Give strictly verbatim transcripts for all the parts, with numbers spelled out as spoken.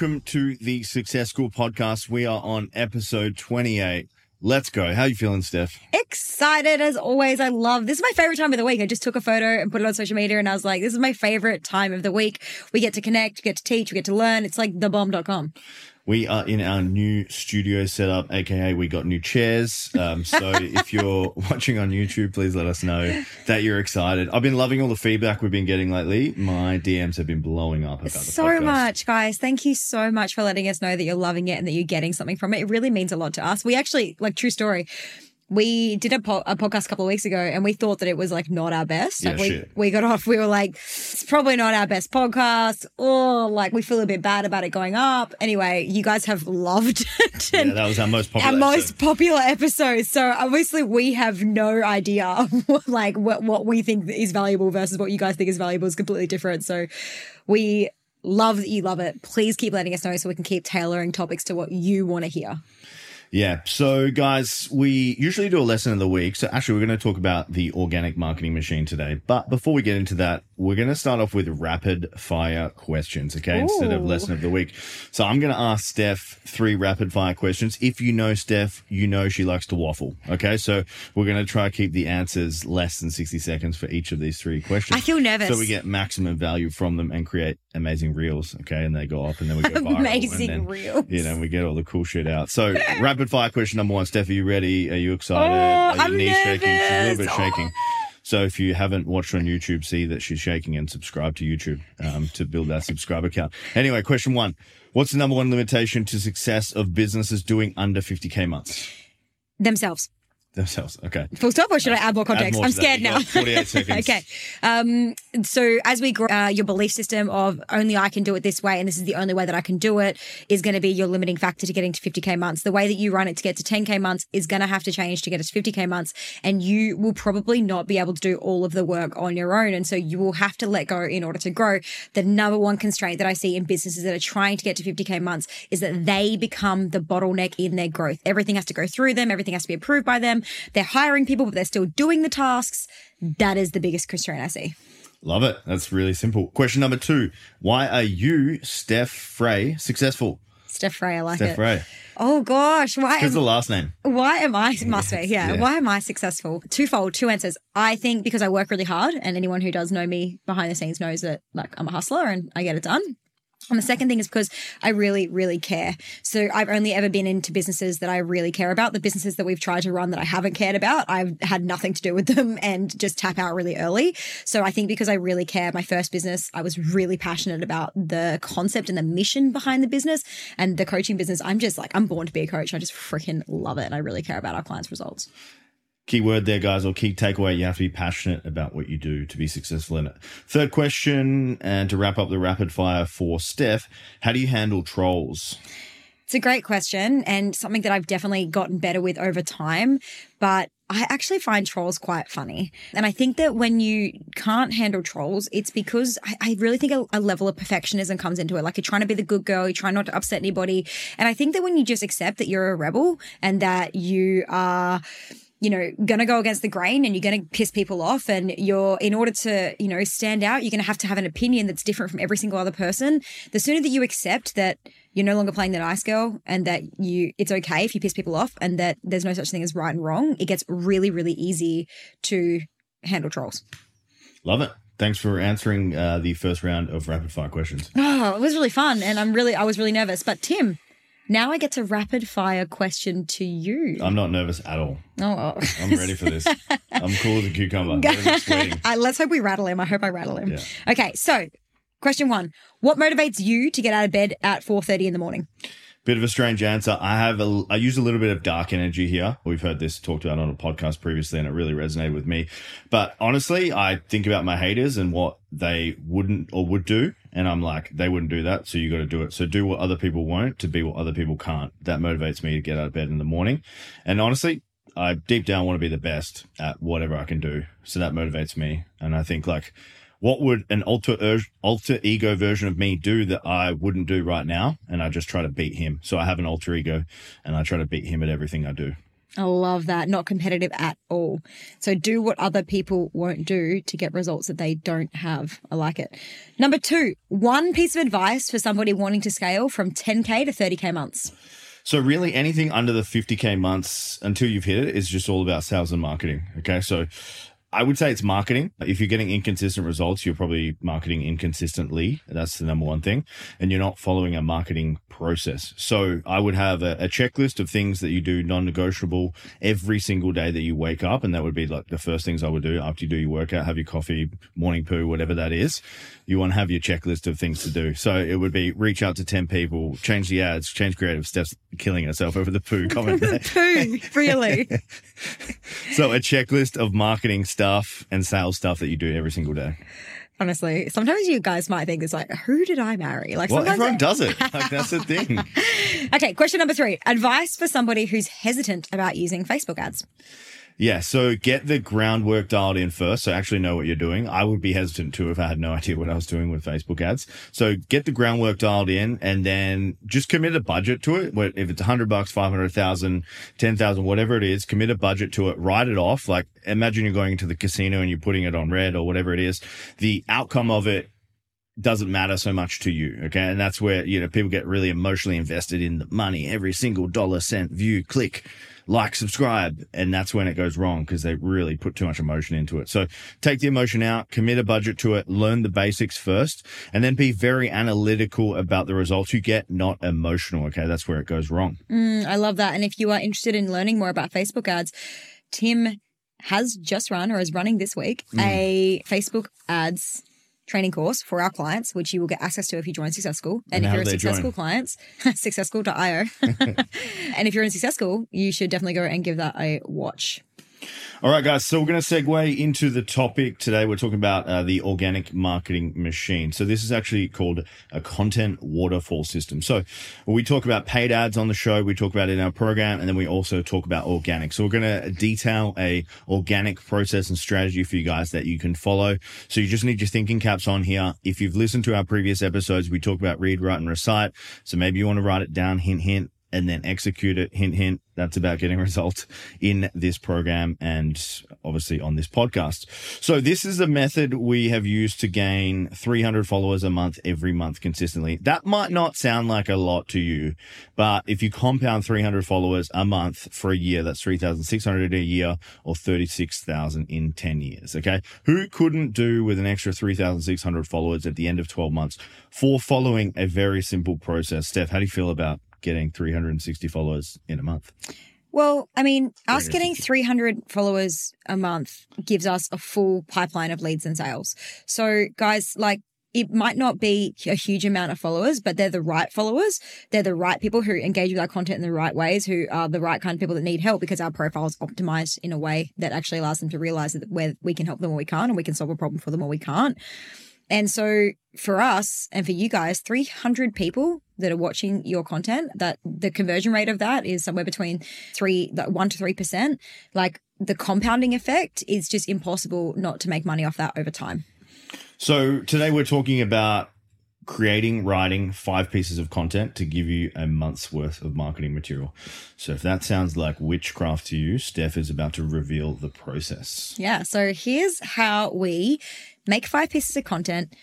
Welcome to the Success School podcast. We are on episode twenty-eight. Let's go. How are you feeling, Steph? Excited as always. I love, this is my favorite time of the week. I just took a photo and put it on social media and I was like, this is my favorite time of the week. We get to connect, get to teach, we get to learn. It's like the bomb dot com. We are in our new studio setup, aka we got new chairs. Um, so if you're watching on YouTube, please let us know that you're excited. I've been loving all the feedback we've been getting lately. My D Ms have been blowing up about the podcast. So much, guys. Thank you so much for letting us know that you're loving it and that you're getting something from it. It really means a lot to us. We actually, like, true story. We did a, po- a podcast a couple of weeks ago and we thought that it was like not our best. Like yeah, we, shit. we got off, we were like, it's probably not our best podcast, or like we feel a bit bad about it going up. Anyway, you guys have loved it. Yeah, that was our most popular episode. Our most popular episode. So obviously we have no idea of what, like what, what we think is valuable versus what you guys think is valuable is completely different. So we love that you love it. Please keep letting us know so we can keep tailoring topics to what you want to hear. Yeah. So guys, we usually do a lesson of the week. So actually we're going to talk about the organic marketing machine today. But before we get into that, we're going to start off with rapid fire questions. Okay. Ooh. Instead of lesson of the week. So I'm going to ask Steph three rapid fire questions. If you know Steph, you know she likes to waffle. Okay. So we're going to try to keep the answers less than sixty seconds for each of these three questions. I feel nervous. So we get maximum value from them and create amazing reels. Okay. And they go up and then we go viral. Amazing and then, reels. You know, we get all the cool shit out. So rapid Rapid fire question number one. Steph, are you ready? Are you excited? Oh, are your I'm knees nervous. shaking? She's a little bit oh. shaking. So if you haven't watched on YouTube, see that she's shaking and subscribe to YouTube um, to build that subscriber count. Anyway, question one. What's the number one limitation to success of businesses doing under fifty K months? Themselves. Themselves. Okay. Full stop, or should uh, I add more context? Add more I'm scared now. forty-eight seconds. Okay. Um, so as we grow, uh, your belief system of only I can do it this way and this is the only way that I can do it is going to be your limiting factor to getting to fifty K months. The way that you run it to get to ten K months is going to have to change to get us fifty K months, and you will probably not be able to do all of the work on your own. And so you will have to let go in order to grow. The number one constraint that I see in businesses that are trying to get to fifty K months is that they become the bottleneck in their growth. Everything has to go through them. Everything has to be approved by them. They're hiring people, but they're still doing the tasks. That is the biggest constraint I see. Love it. That's really simple. Question number two. Why are you, Steph Frey, successful? Steph Frey, I like Steph it. Steph Frey. Oh, gosh. Why? Because the last name. Why am I, must be, yeah. yeah. Why am I successful? Twofold, two answers. I think because I work really hard, and anyone who does know me behind the scenes knows that, like, I'm a hustler and I get it done. And the second thing is because I really, really care. So I've only ever been into businesses that I really care about. The businesses that we've tried to run that I haven't cared about, I've had nothing to do with them and just tap out really early. So I think because I really care, my first business, I was really passionate about the concept and the mission behind the business, and the coaching business. I'm just like, I'm born to be a coach. I just freaking love it. And I really care about our clients' results. Key word there, guys, or key takeaway. You have to be passionate about what you do to be successful in it. Third question, and to wrap up the rapid fire for Steph, how do you handle trolls? It's a great question and something that I've definitely gotten better with over time, but I actually find trolls quite funny. And I think that when you can't handle trolls, it's because I, I really think a, a level of perfectionism comes into it. Like, you're trying to be the good girl, you're trying not to upset anybody. And I think that when you just accept that you're a rebel and that you are, you know, going to go against the grain and you're going to piss people off, and you're, in order to, you know, stand out, you're going to have to have an opinion that's different from every single other person. The sooner that you accept that you're no longer playing the nice girl and that you, it's okay if you piss people off and that there's no such thing as right and wrong, it gets really, really easy to handle trolls. Love it. Thanks for answering uh, the first round of rapid fire questions. Oh, it was really fun. And I'm really, I was really nervous, but Tim, now I get to rapid fire question to you. I'm not nervous at all. Oh, oh. I'm ready for this. I'm cool as a cucumber. uh, let's hope we rattle him. I hope I rattle him. Yeah. Okay, so question one. What motivates you to get out of bed at four thirty in the morning? Bit of a strange answer. I have a, I use a little bit of dark energy here. We've heard this talked about on a podcast previously and it really resonated with me. But honestly, I think about my haters and what they wouldn't or would do. And I'm like, they wouldn't do that. So you got to do it. So do what other people won't to be what other people can't. That motivates me to get out of bed in the morning. And honestly, I deep down want to be the best at whatever I can do. So that motivates me. And I think, like, what would an alter, urge, alter ego version of me do that I wouldn't do right now? And I just try to beat him. So I have an alter ego and I try to beat him at everything I do. I love that. Not competitive at all. So do what other people won't do to get results that they don't have. I like it. Number two, one piece of advice for somebody wanting to scale from ten K to thirty K months. So really anything under the fifty K months until you've hit it is just all about sales and marketing. Okay. So I would say it's marketing. If you're getting inconsistent results, you're probably marketing inconsistently. That's the number one thing. And you're not following a marketing process. So I would have a, a checklist of things that you do non-negotiable every single day that you wake up. And that would be like the first things I would do after you do your workout, have your coffee, morning poo, whatever that is. You want to have your checklist of things to do. So it would be reach out to ten people, change the ads, change creative steps, killing herself over the poo comment. The poo, really? So a checklist of marketing stuff. stuff and sales stuff that you do every single day. Honestly, sometimes you guys might think it's like, who did I marry? Like, well, everyone it... does it. Like, that's the thing. Okay, question number three. Advice for somebody who's hesitant about using Facebook ads. Yeah, so get the groundwork dialed in first, so actually know what you're doing. I would be hesitant too if I had no idea what I was doing with Facebook ads. So get the groundwork dialed in and then just commit a budget to it. If it's one hundred bucks, five hundred thousand, ten thousand, whatever it is, commit a budget to it, write it off. Like imagine you're going to the casino and you're putting it on red or whatever it is. The outcome of it doesn't matter so much to you, okay? And that's where, you know, people get really emotionally invested in the money, every single dollar, cent, view, click, like, subscribe, and that's when it goes wrong because they really put too much emotion into it. So take the emotion out, commit a budget to it, learn the basics first, and then be very analytical about the results you get, not emotional, okay? That's where it goes wrong. Mm, I love that. And if you are interested in learning more about Facebook ads, Tim has just run or is running this week mm. a Facebook ads training course for our clients, which you will get access to if you join Success School. And, and if you're a Success School client, success school dot io. And if you're in Success School, you should definitely go and give that a watch. All right, guys. So we're going to segue into the topic today. We're talking about uh, the organic marketing machine. So this is actually called a content waterfall system. So we talk about paid ads on the show. We talk about it in our program, and then we also talk about organic. So we're going to detail a organic process and strategy for you guys that you can follow. So you just need your thinking caps on here. If you've listened to our previous episodes, we talk about read, write, and recite. So maybe you want to write it down, hint, hint, and then execute it, hint, hint. That's about getting results in this program and obviously on this podcast. So this is a method we have used to gain three hundred followers a month every month consistently. That might not sound like a lot to you, but if you compound three hundred followers a month for a year, that's three thousand six hundred a year or thirty-six thousand in ten years, okay? Who couldn't do with an extra three thousand six hundred followers at the end of twelve months for following a very simple process? Steph, how do you feel about getting three hundred sixty followers in a month? Well, I mean, us getting three hundred followers a month gives us a full pipeline of leads and sales. So guys, like, it might not be a huge amount of followers, but they're the right followers. They're the right people who engage with our content in the right ways, who are the right kind of people that need help because our profile is optimized in a way that actually allows them to realize that where we can help them or we can't, and we can solve a problem for them or we can't. And so for us and for you guys, three hundred people that are watching your content, that the conversion rate of that is somewhere between three, like one to three percent. Like, the compounding effect is just impossible not to make money off that over time. So today we're talking about creating, writing five pieces of content to give you a month's worth of marketing material. So if that sounds like witchcraft to you, Steph is about to reveal the process. Yeah. So here's how we make five pieces of content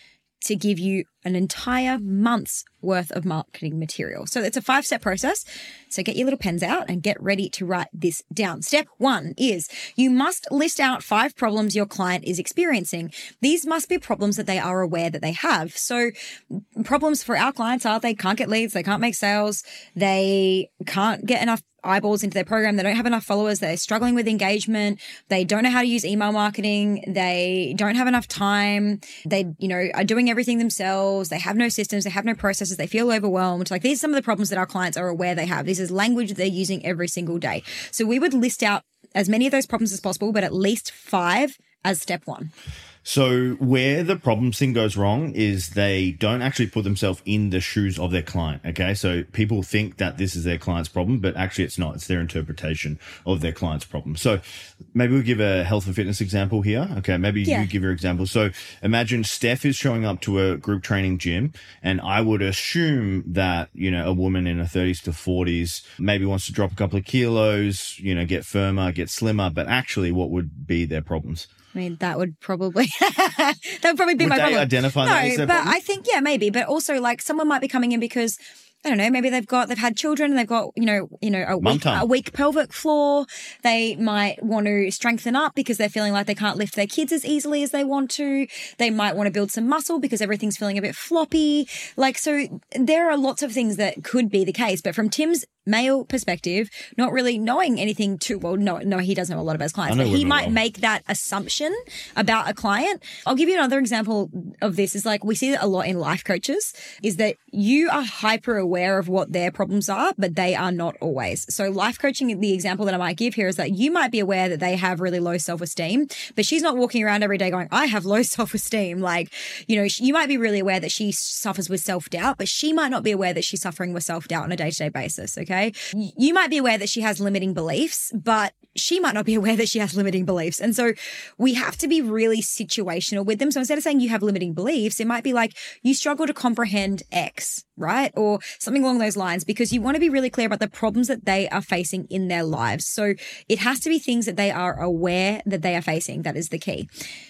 to give you an entire month's worth of marketing material. So it's a five-step process. So get your little pens out and get ready to write this down. Step one is you must list out five problems your client is experiencing. These must be problems that they are aware that they have. So problems for our clients are they can't get leads, they can't make sales, they can't get enough eyeballs into their program, they don't have enough followers, they're struggling with engagement, they don't know how to use email marketing, they don't have enough time, they, you know, are doing everything themselves, they have no systems, they have no processes, they feel overwhelmed. Like, these are some of the problems that our clients are aware they have. This is language that they're using every single day. So we would list out as many of those problems as possible, but at least five as step one. So where the problems thing goes wrong is they don't actually put themselves in the shoes of their client. Okay. So people think that this is their client's problem, but actually it's not. It's their interpretation of their client's problem. So maybe we'll give a health and fitness example here. Okay. Maybe yeah. you give your example. So imagine Steph is showing up to a group training gym, and I would assume that, you know, a woman in her thirties to forties maybe wants to drop a couple of kilos, you know, get firmer, get slimmer, but actually what would be their problems? I mean, that would probably that would probably be would my they problem. Identify no, that as their but problem? I think yeah, maybe. But also, like, someone might be coming in because, I don't know, maybe they've got they've had children and they've got you know you know a weak, a weak pelvic floor. They might want to strengthen up because they're feeling like they can't lift their kids as easily as they want to. They might want to build some muscle because everything's feeling a bit floppy. Like, so there are lots of things that could be the case. But from Tim's male perspective, not really knowing anything too well. No, no, he does know a lot about his clients, but he might make that assumption about a client. I'll give you another example of this. Is like we see it a lot in life coaches, is that you are hyper aware of what their problems are, but they are not always. So life coaching, the example that I might give here is that you might be aware that they have really low self-esteem, but she's not walking around every day going, I have low self-esteem. Like, you know, you might be really aware that she suffers with self-doubt, but she might not be aware that she's suffering with self-doubt on a day-to-day basis. Okay. You might be aware that she has limiting beliefs, but she might not be aware that she has limiting beliefs. And so we have to be really situational with them. So instead of saying you have limiting beliefs, it might be like you struggle to comprehend X, right? Or something along those lines, because you want to be really clear about the problems that they are facing in their lives. So it has to be things that they are aware that they are facing. That is the key.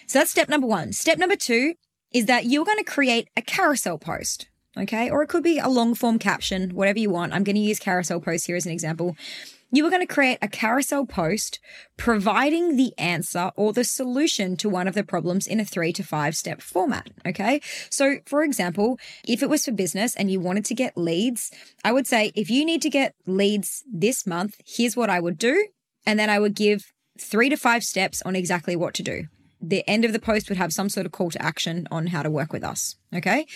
So that's step number one. Step number two is that you're going to create a carousel post. Okay, or it could be a long form caption, whatever you want. I'm going to use carousel post here as an example. You were going to create a carousel post providing the answer or the solution to one of the problems in a three to five step format. Okay. So for example, if it was for business and you wanted to get leads, I would say, if you need to get leads this month, here's what I would do. And then I would give three to five steps on exactly what to do. The end of the post would have some sort of call to action on how to work with us. Okay.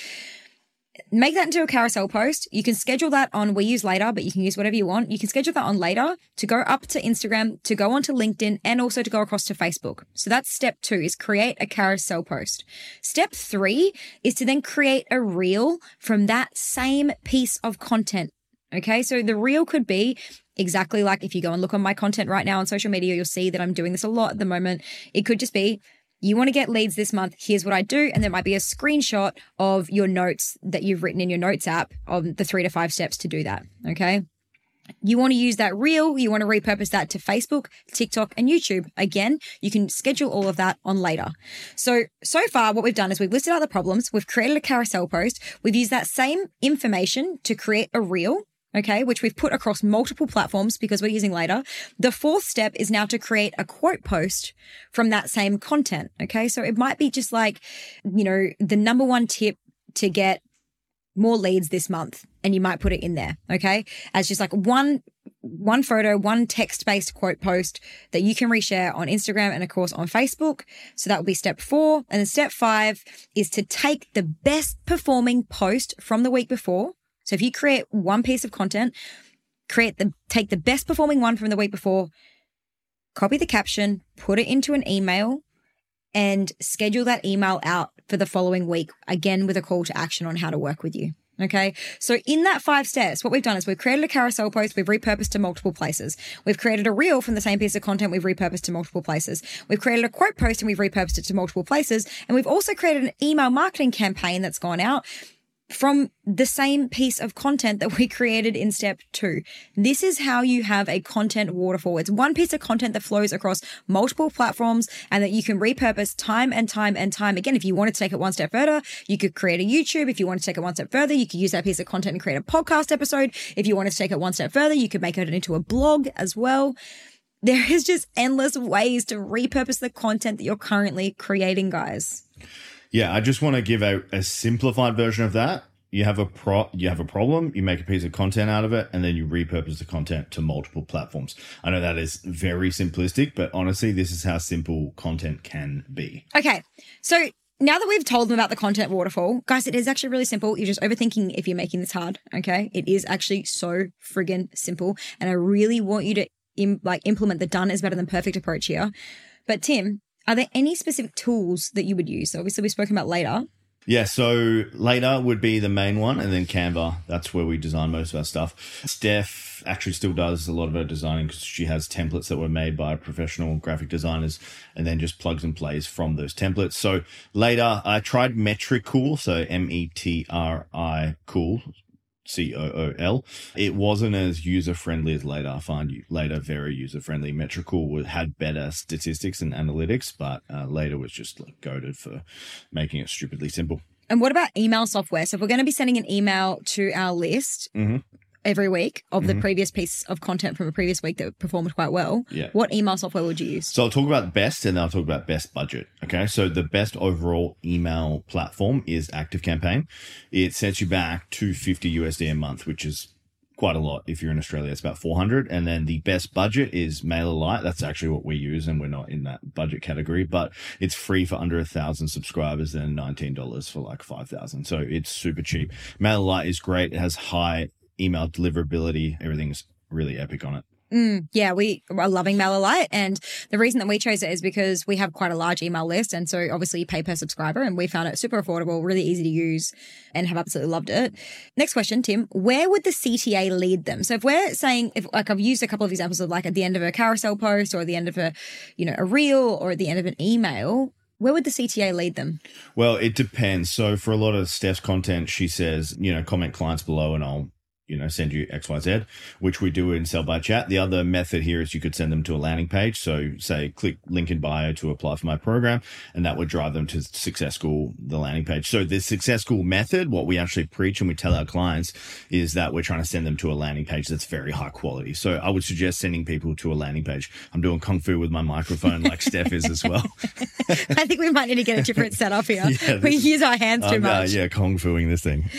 Make that into a carousel post. You can schedule that on, we use Later, but you can use whatever you want. You can schedule that on Later to go up to Instagram, to go onto LinkedIn, and also to go across to Facebook. So that's step two, is create a carousel post. Step three is to then create a reel from that same piece of content. Okay, so the reel could be exactly like, if you go and look on my content right now on social media, you'll see that I'm doing this a lot at the moment. It could just be, you want to get leads this month, here's what I do. And there might be a screenshot of your notes that you've written in your notes app of the three to five steps to do that. Okay. You want to use that reel. You want to repurpose that to Facebook, TikTok, and YouTube. Again, you can schedule all of that on Later. So, so far what we've done is we've listed out the problems. We've created a carousel post. We've used that same information to create a reel. Okay, which we've put across multiple platforms because we're using Later. The fourth step is now to create a quote post from that same content. Okay, so it might be just like, you know, the number one tip to get more leads this month, and you might put it in there. Okay, as just like one one photo, one text-based quote post that you can reshare on Instagram and, of course, on Facebook. So that will be step four. And then step five is to take the best performing post from the week before. So if you create one piece of content, create the take the best performing one from the week before, copy the caption, put it into an email, and schedule that email out for the following week, again with a call to action on how to work with you. Okay, so in that five steps, what we've done is we've created a carousel post, we've repurposed to multiple places. We've created a reel from the same piece of content, we've repurposed to multiple places. We've created a quote post and we've repurposed it to multiple places. And we've also created an email marketing campaign that's gone out from the same piece of content that we created in step two. This is how you have a content waterfall. It's one piece of content that flows across multiple platforms and that you can repurpose time and time and time again. If you wanted to take it one step further, you could create a YouTube. If you wanted to take it one step further, you could use that piece of content and create a podcast episode. If you wanted to take it one step further, you could make it into a blog as well. There is just endless ways to repurpose the content that you're currently creating, guys. Yeah, I just want to give a, a simplified version of that. You have a pro, you have a problem, you make a piece of content out of it, and then you repurpose the content to multiple platforms. I know that is very simplistic, but honestly, this is how simple content can be. Okay, so now that we've told them about the content waterfall, guys, it is actually really simple. You're just overthinking if you're making this hard, okay? It is actually so friggin' simple, and I really want you to im- like implement the done is better than perfect approach here. But Tim, Are there any specific tools that you would use? So obviously we've spoken about Later. Yeah, so Later would be the main one, and then Canva. That's where we design most of our stuff. Steph actually still does a lot of her designing because she has templates that were made by professional graphic designers and then just plugs and plays from those templates. So Later, I tried Metricool, so M E T R I Cool, C O O L. It wasn't as user-friendly as Later. I find Later very user-friendly. Metricool had better statistics and analytics, but uh, Later was just like goated for making it stupidly simple. And what about email software? So if we're going to be sending an email to our list mm-hmm. every week of the mm-hmm. previous piece of content from a previous week that performed quite well, yeah. what email software would you use? So I'll talk about best, and then I'll talk about best budget. Okay, so the best overall email platform is ActiveCampaign. It sets you back two hundred fifty U S D a month, which is quite a lot. If you're in Australia, it's about four hundred. And then the best budget is MailerLite. That's actually what we use, and we're not in that budget category, but it's free for under a thousand subscribers and nineteen dollars for like five thousand. So it's super cheap. MailerLite is great. It has high email deliverability. Everything's really epic on it. Mm, yeah, we are loving MailerLite, and the reason that we chose it is because we have quite a large email list, and so obviously you pay per subscriber, and we found it super affordable, really easy to use, and have absolutely loved it. Next question, Tim, where would the C T A lead them? So if we're saying, if like I've used a couple of examples of like at the end of a carousel post or at the end of a, you know, a reel or at the end of an email, where would the C T A lead them? Well, it depends. So for a lot of Steph's content, she says, you know, comment clients below and I'll you know, send you X, Y, Z, which we do in Sell by Chat. The other method here is you could send them to a landing page. So say, click link in bio to apply for my program, and that would drive them to Success School, the landing page. So the Success School method, what we actually preach and we tell our clients is that we're trying to send them to a landing page that's very high quality. So I would suggest sending people to a landing page. I'm doing Kung Fu with my microphone like Steph is as well. I think we might need to get a different setup here. Yeah, we is, use our hands too um, much. Uh, yeah, Kung Fuing this thing.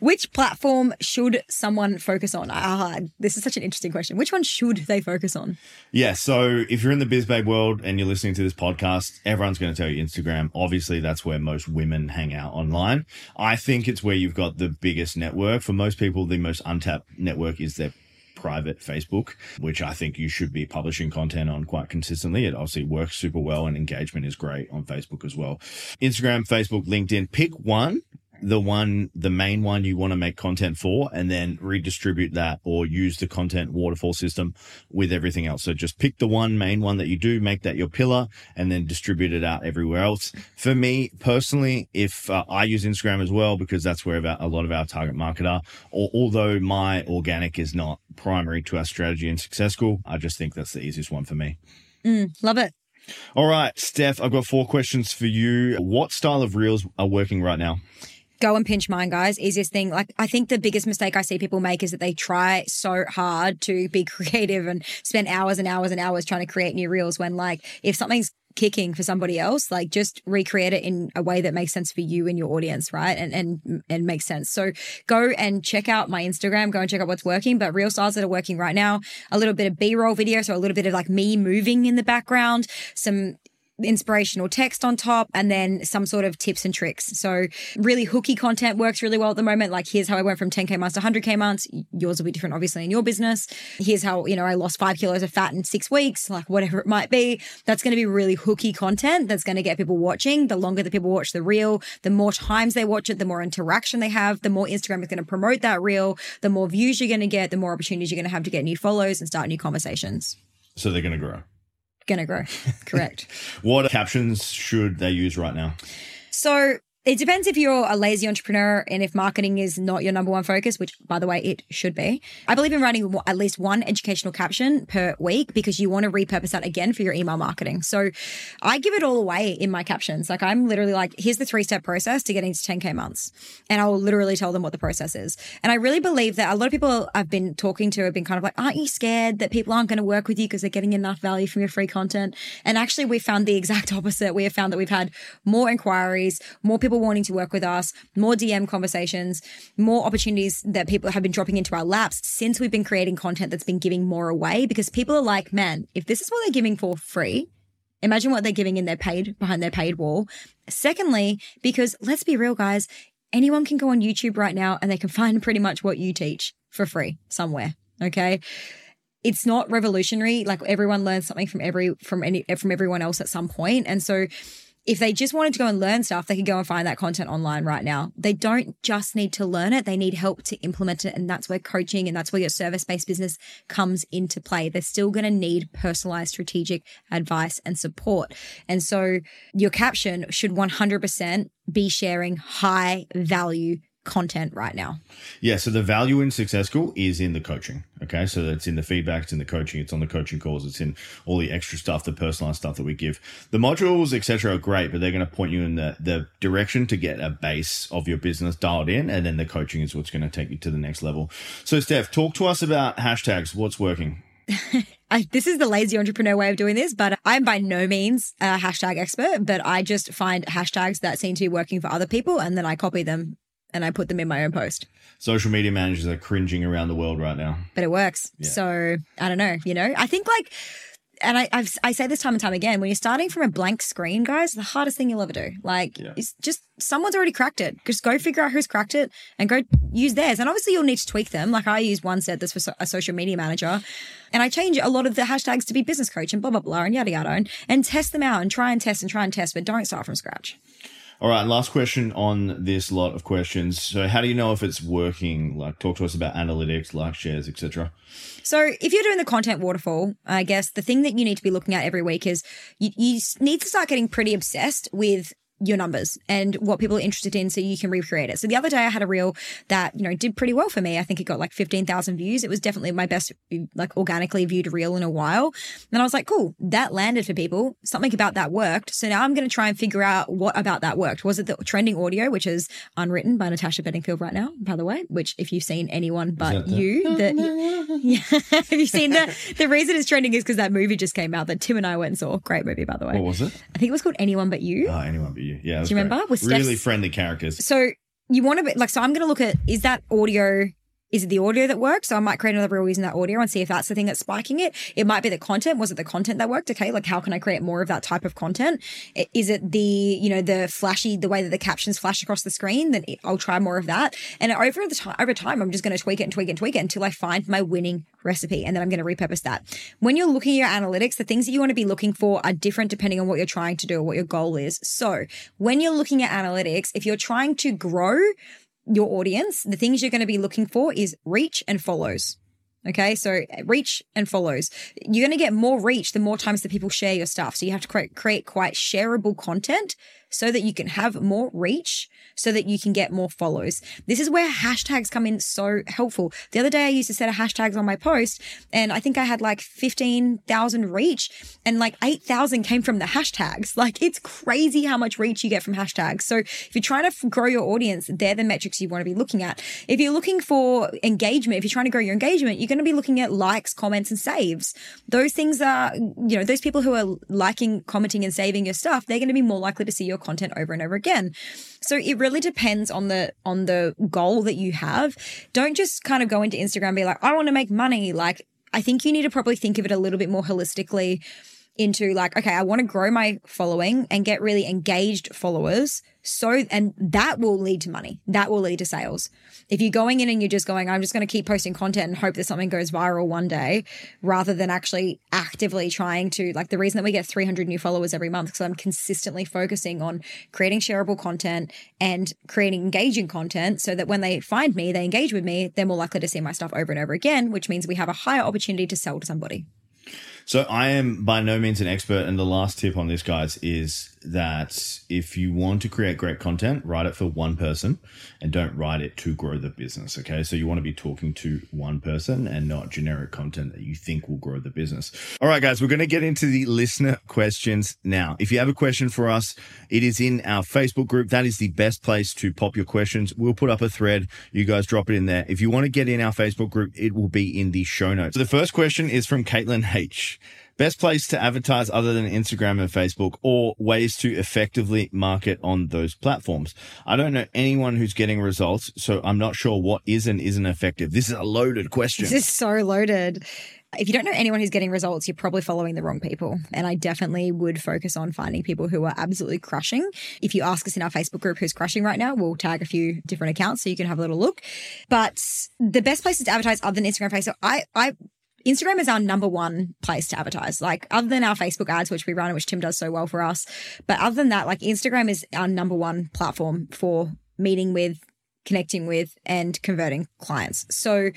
Which platform should someone One focus on? Ah, this is such an interesting question. Which one should they focus on? Yeah, so if you're in the BizBabe world and you're listening to this podcast, everyone's going to tell you Instagram. Obviously, that's where most women hang out online. I think it's where you've got the biggest network. For most people, the most untapped network is their private Facebook, which I think you should be publishing content on quite consistently. It obviously works super well, and engagement is great on Facebook as well. Instagram, Facebook, LinkedIn, pick one. the one, the main one you want to make content for, and then redistribute that or use the content waterfall system with everything else. So just pick the one main one that you do, make that your pillar, and then distribute it out everywhere else. For me personally, if uh, I use Instagram as well, because that's where about a lot of our target market are, or, although my organic is not primary to our strategy and Success School, I just think that's the easiest one for me. Mm, love it. All right, Steph, I've got four questions for you. What style of reels are working right now? Go and pinch mine, guys. Easiest thing. Like, I think the biggest mistake I see people make is that they try so hard to be creative and spend hours and hours and hours trying to create new reels when, like, if something's kicking for somebody else, like just recreate it in a way that makes sense for you and your audience, right? And and and makes sense. So go and check out my Instagram, go and check out what's working, but reel styles that are working right now, a little bit of B-roll video, so a little bit of like me moving in the background, some inspirational text on top, and then some sort of tips and tricks. So really hooky content works really well at the moment. Like, here's how I went from ten K months to one hundred K months. Yours will be different, obviously, in your business. Here's how, you know, I lost five kilos of fat in six weeks, like whatever it might be. That's going to be really hooky content that's going to get people watching. The longer that people watch the reel, the more times they watch it, the more interaction they have, the more Instagram is going to promote that reel, the more views you're going to get, the more opportunities you're going to have to get new follows and start new conversations. So they're going to grow. Going to grow. Correct. What captions should they use right now? So it depends if you're a lazy entrepreneur and if marketing is not your number one focus, which, by the way, it should be. I believe in writing at least one educational caption per week because you want to repurpose that again for your email marketing. So I give it all away in my captions. Like, I'm literally like, here's the three-step process to getting to ten K months. And I'll literally tell them what the process is. And I really believe that a lot of people I've been talking to have been kind of like, aren't you scared that people aren't going to work with you because they're getting enough value from your free content? And actually, we found the exact opposite. We have found that we've had more inquiries, more people wanting to work with us, more D M conversations, more opportunities that people have been dropping into our laps since we've been creating content that's been giving more away, because people are like, man, if this is what they're giving for free, imagine what they're giving in their paid, behind their paid wall. Secondly, because let's be real, guys, anyone can go on YouTube right now and they can find pretty much what you teach for free somewhere. Okay. it's not revolutionary. Like everyone learns something from every from any from everyone else at some point. And so if they just wanted to go and learn stuff, they could go and find that content online right now. They don't just need to learn it. They need help to implement it. And that's where coaching and that's where your service-based business comes into play. They're still going to need personalized strategic advice and support. And so your caption should one hundred percent be sharing high value content right now. Yeah. So the value in Success School is in the coaching. Okay. So that's in the feedback, it's in the coaching, it's on the coaching calls, it's in all the extra stuff, the personalized stuff that we give. The modules, et cetera, are great, but they're going to point you in the, the direction to get a base of your business dialed in. And then the coaching is what's going to take you to the next level. So Steph, talk to us about hashtags. What's working? I, this is the lazy entrepreneur way of doing this, but I'm by no means a hashtag expert, but I just find hashtags that seem to be working for other people. And then I copy them and I put them in my own post. Social media managers are cringing around the world right now. But it works. Yeah. So I don't know, you know, I think like, and I I've, I say this time and time again, when you're starting from a blank screen, guys, the hardest thing you'll ever do. Like yeah. it's just someone's already cracked it. Just go figure out who's cracked it and go use theirs. And obviously you'll need to tweak them. Like I use one set that's for so, a social media manager and I change a lot of the hashtags to be business coach and blah, blah, blah, and yada, yada, and, and test them out and try and test and try and test, but don't start from scratch. All right, last question on this lot of questions. So how do you know if it's working? Like talk to us about analytics, like shares, et cetera. So if you're doing the content waterfall, I guess the thing that you need to be looking at every week is you, you need to start getting pretty obsessed with your numbers and what people are interested in so you can recreate it. So the other day I had a reel that, you know, did pretty well for me. I think it got like fifteen thousand views. It was definitely my best, like organically viewed reel in a while. And I was like, cool, that landed for people. Something about that worked. So now I'm going to try and figure out what about that worked. Was it the trending audio, which is unwritten by Natasha Bedingfield right now, by the way, which if you've seen Anyone But You, the, yeah, have you seen the, the reason it's trending is because that movie just came out that Tim and I went and saw. Great movie, by the way. What was it? I think it was called Anyone But You. Oh, Anyone But You. Yeah, do you remember? Really friendly characters. So you want to be like, so I'm going to look at, is that audio, is it the audio that works? So I might create another reel using that audio and see if that's the thing that's spiking it. It might be the content. Was it the content that worked? Okay. Like how can I create more of that type of content? Is it the, you know, the flashy, the way that the captions flash across the screen? Then I'll try more of that. And over the time, over time, I'm just going to tweak it and tweak it and tweak it until I find my winning recipe. And then I'm going to repurpose that. When you're looking at your analytics, the things that you want to be looking for are different depending on what you're trying to do or what your goal is. So when you're looking at analytics, if you're trying to grow your audience, the things you're going to be looking for is reach and follows. Okay. So reach and follows. You're going to get more reach the more times that people share your stuff. So you have to create, create quite shareable content so that you can have more reach, so that you can get more follows. This is where hashtags come in so helpful. The other day I used a set of hashtags on my post and I think I had like fifteen thousand reach and like eight thousand came from the hashtags. Like it's crazy how much reach you get from hashtags. So if you're trying to grow your audience, they're the metrics you want to be looking at. If you're looking for engagement, if you're trying to grow your engagement, you're going to be looking at likes, comments, and saves. Those things are, you know, those people who are liking, commenting, and saving your stuff, they're going to be more likely to see your content over and over again. So it really depends on the on the goal that you have. Don't just kind of go into Instagram and be like, I want to make money. Like, I think you need to probably think of it a little bit more holistically into like, okay, I want to grow my following and get really engaged followers. So, and that will lead to money. That will lead to sales. If you're going in and you're just going, I'm just going to keep posting content and hope that something goes viral one day, rather than actually actively trying to, like the reason that we get three hundred new followers every month, because I'm consistently focusing on creating shareable content and creating engaging content so that when they find me, they engage with me, they're more likely to see my stuff over and over again, which means we have a higher opportunity to sell to somebody. So I am by no means an expert. And the last tip on this, guys, is that if you want to create great content, write it for one person and don't write it to grow the business. Okay. So you want to be talking to one person and not generic content that you think will grow the business. All right, guys, we're going to get into the listener questions now. If you have a question for us, it is in our Facebook group. That is the best place to pop your questions. We'll put up a thread. You guys drop it in there. If you want to get in our Facebook group, it will be in the show notes. So the first question is from Caitlin H. Best place to advertise other than Instagram and Facebook, or ways to effectively market on those platforms. I don't know anyone who's getting results, so I'm not sure what is and isn't effective. This is a loaded question. This is so loaded. If you don't know anyone who's getting results, you're probably following the wrong people. And I definitely would focus on finding people who are absolutely crushing. If you ask us in our Facebook group who's crushing right now, we'll tag a few different accounts so you can have a little look. But the best places to advertise other than Instagram and Facebook, I... I Instagram is our number one place to advertise. Like, other than our Facebook ads, which we run, which Tim does so well for us. But other than that, like, Instagram is our number one platform for meeting with, connecting with, and converting clients. So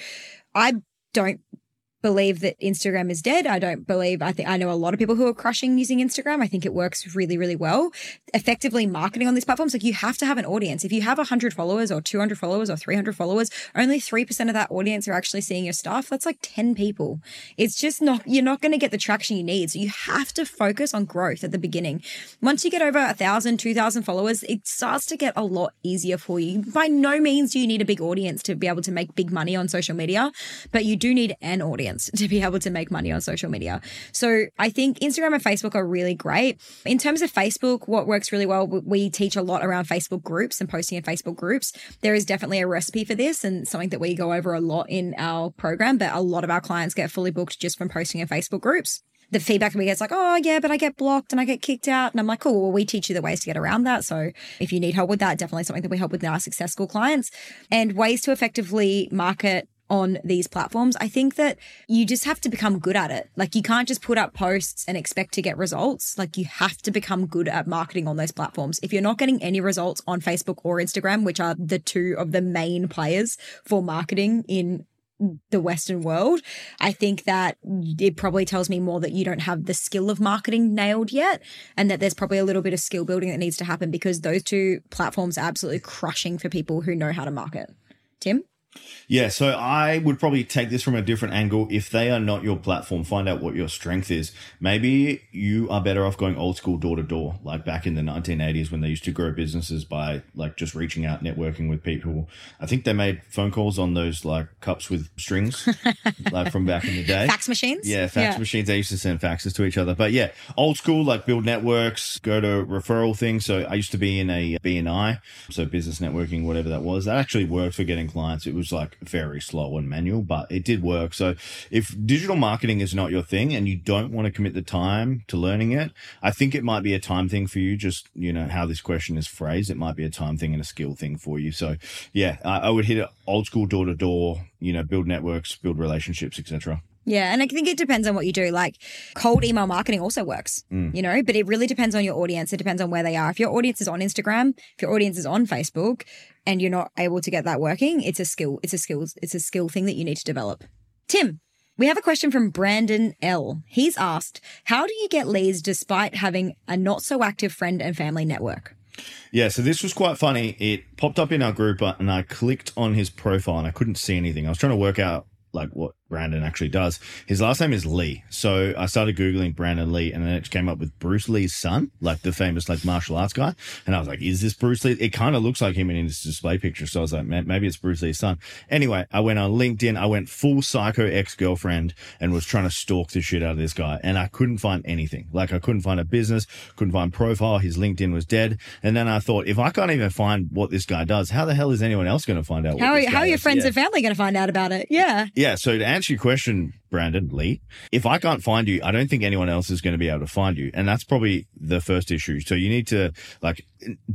I don't believe that Instagram is dead. I don't believe, I think I know a lot of people who are crushing using Instagram. I think it works really, really well. Effectively marketing on these platforms, like, you have to have an audience. If you have one hundred followers or two hundred followers or three hundred followers, only three percent of that audience are actually seeing your stuff. That's like ten people. It's just not, you're not going to get the traction you need. So you have to focus on growth at the beginning. Once you get over one thousand, two thousand followers, it starts to get a lot easier for you. By no means do you need a big audience to be able to make big money on social media, but you do need an audience to be able to make money on social media. So I think Instagram and Facebook are really great. In terms of Facebook, what works really well, we teach a lot around Facebook groups and posting in Facebook groups. There is definitely a recipe for this and something that we go over a lot in our program, but a lot of our clients get fully booked just from posting in Facebook groups. The feedback we get is like, oh, yeah, but I get blocked and I get kicked out. And I'm like, cool, well, we teach you the ways to get around that. So if you need help with that, definitely something that we help with our Success School clients, and ways to effectively market on these platforms. I think that you just have to become good at it. Like, you can't just put up posts and expect to get results. Like, you have to become good at marketing on those platforms. If you're not getting any results on Facebook or Instagram, which are the two of the main players for marketing in the Western world, I think that it probably tells me more that you don't have the skill of marketing nailed yet, and that there's probably a little bit of skill building that needs to happen, because those two platforms are absolutely crushing for people who know how to market. Tim? Yeah, so I would probably take this from a different angle. If they are not your platform, find out what your strength is. Maybe you are better off going old school door to door, like back in the nineteen eighties when they used to grow businesses by like just reaching out, networking with people. I think they made phone calls on those like cups with strings, like from back in the day. Fax machines? Yeah, fax yeah. machines. They used to send faxes to each other. But yeah, old school, like build networks, go to referral things. So I used to be in a B N I, so business networking, whatever that was. That actually worked for getting clients. It was like very slow and manual, but it did work. So if digital marketing is not your thing and you don't want to commit the time to learning it, I think it might be a time thing for you. Just, you know, how this question is phrased, it might be a time thing and a skill thing for you. So yeah, I, I would hit it old school door to door, you know, build networks, build relationships, et cetera. Yeah. And I think it depends on what you do. Like, cold email marketing also works, mm. you know, but it really depends on your audience. It depends on where they are. If your audience is on Instagram, if your audience is on Facebook and you're not able to get that working, it's a skill. It's a skill. It's a skill thing that you need to develop. Tim, we have a question from Brandon L. He's asked, how do you get leads despite having a not so active friend and family network? Yeah, so this was quite funny. It popped up in our group and I clicked on his profile and I couldn't see anything. I was trying to work out like what Brandon actually does. His last name is Lee. So I started Googling Brandon Lee and then it came up with Bruce Lee's son, like the famous like martial arts guy. And I was like, is this Bruce Lee? It kind of looks like him in his display picture. So I was like, man, maybe it's Bruce Lee's son. Anyway, I went on LinkedIn. I went full psycho ex-girlfriend and was trying to stalk the shit out of this guy. And I couldn't find anything. Like, I couldn't find a business, couldn't find profile. His LinkedIn was dead. And then I thought, if I can't even find what this guy does, how the hell is anyone else going to find out what how, this guy How are your friends yeah. and family going to find out about it? Yeah. Yeah. So to answer your question, Brandon Lee, if I can't find you, I don't think anyone else is going to be able to find you. And that's probably the first issue. So you need to, like,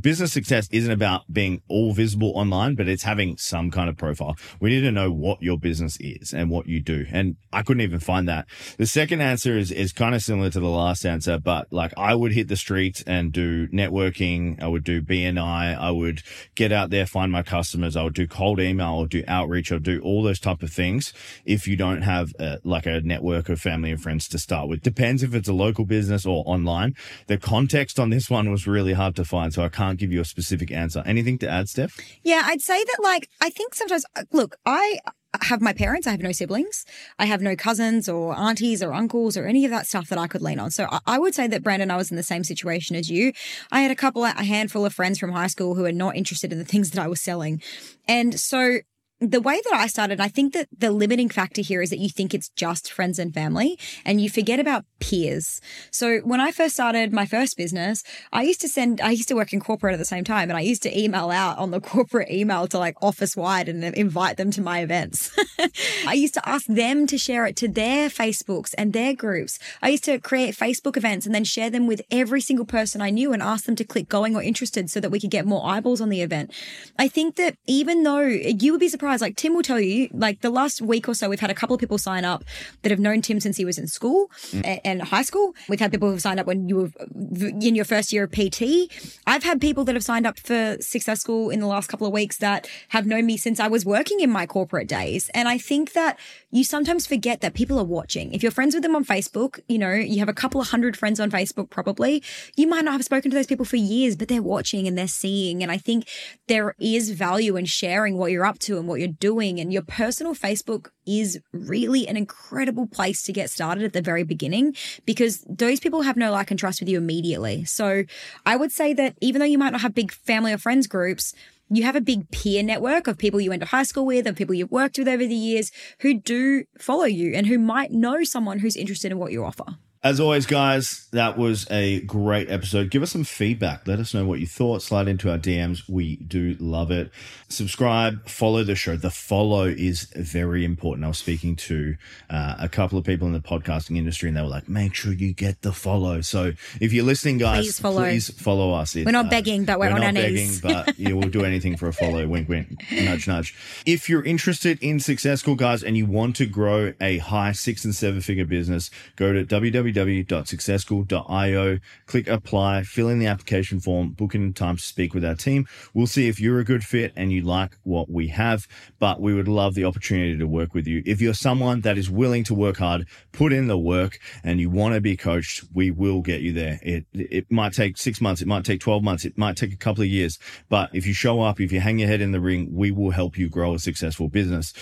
business success isn't about being all visible online, but it's having some kind of profile. We need to know what your business is and what you do. And I couldn't even find that. The second answer is, is kind of similar to the last answer, but like, I would hit the streets and do networking. I would do B N I. I would get out there, find my customers. I would do cold email or do outreach or do all those type of things. If you don't have a like a network of family and friends to start with. Depends if it's a local business or online. The context on this one was really hard to find, so I can't give you a specific answer. Anything to add, Steph? Yeah, I'd say that, like, I think sometimes, look, I have my parents, I have no siblings, I have no cousins or aunties or uncles or any of that stuff that I could lean on. So I would say that, Brandon, I was in the same situation as you. I had a couple, a handful of friends from high school who are not interested in the things that I was selling. And so the way that I started, I think that the limiting factor here is that you think it's just friends and family and you forget about peers. So when I first started my first business, I used to send, I used to work in corporate at the same time and I used to email out on the corporate email to like office wide and invite them to my events. I used to ask them to share it to their Facebooks and their groups. I used to create Facebook events and then share them with every single person I knew and ask them to click going or interested so that we could get more eyeballs on the event. I think that even though you would be surprised surprised. Like Tim will tell you, like the last week or so, we've had a couple of people sign up that have known Tim since he was in school mm. and high school. We've had people who have signed up when you were in your first year of P T. I've had people that have signed up for Success School in the last couple of weeks that have known me since I was working in my corporate days. And I think that you sometimes forget that people are watching. If you're friends with them on Facebook, you know, you have a couple of hundred friends on Facebook probably, you might not have spoken to those people for years, but they're watching and they're seeing. And I think there is value in sharing what you're up to and what you're doing. And your personal Facebook is really an incredible place to get started at the very beginning, because those people have no like and trust with you immediately. So I would say that even though you might not have big family or friends groups, you have a big peer network of people you went to high school with and people you've worked with over the years who do follow you and who might know someone who's interested in what you offer. As always, guys, that was a great episode. Give us some feedback. Let us know what you thought. Slide into our D Ms. We do love it. Subscribe, follow the show. The follow is very important. I was speaking to uh, a couple of people in the podcasting industry and they were like, make sure you get the follow. So if you're listening, guys, please follow, please follow us. It, we're not uh, begging, but we're, we're on our begging, knees. But you will do anything for a follow. Wink, wink, nudge, nudge. If you're interested in Success School, guys, and you want to grow a high six and seven figure business, go to w w w dot success school dot i o, click apply, fill in the application form, book in time to speak with our team. We'll see if you're a good fit and you like what we have, but we would love the opportunity to work with you. If you're someone that is willing to work hard, put in the work, and you want to be coached, we will get you there. It it might take six months, it might take twelve months, it might take a couple of years, but if you show up, if you hang your head in the ring, we will help you grow a successful business.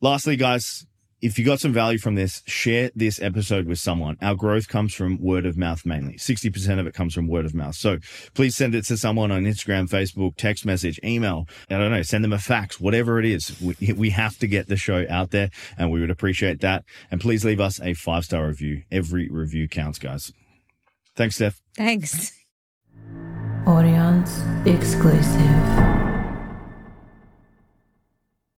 Lastly, guys, if you got some value from this, share this episode with someone. Our growth comes from word of mouth mainly. sixty percent of it comes from word of mouth. So please send it to someone on Instagram, Facebook, text message, email. I don't know, send them a fax, whatever it is. We, we have to get the show out there and we would appreciate that. And please leave us a five-star review. Every review counts, guys. Thanks, Steph. Thanks. Audience exclusive.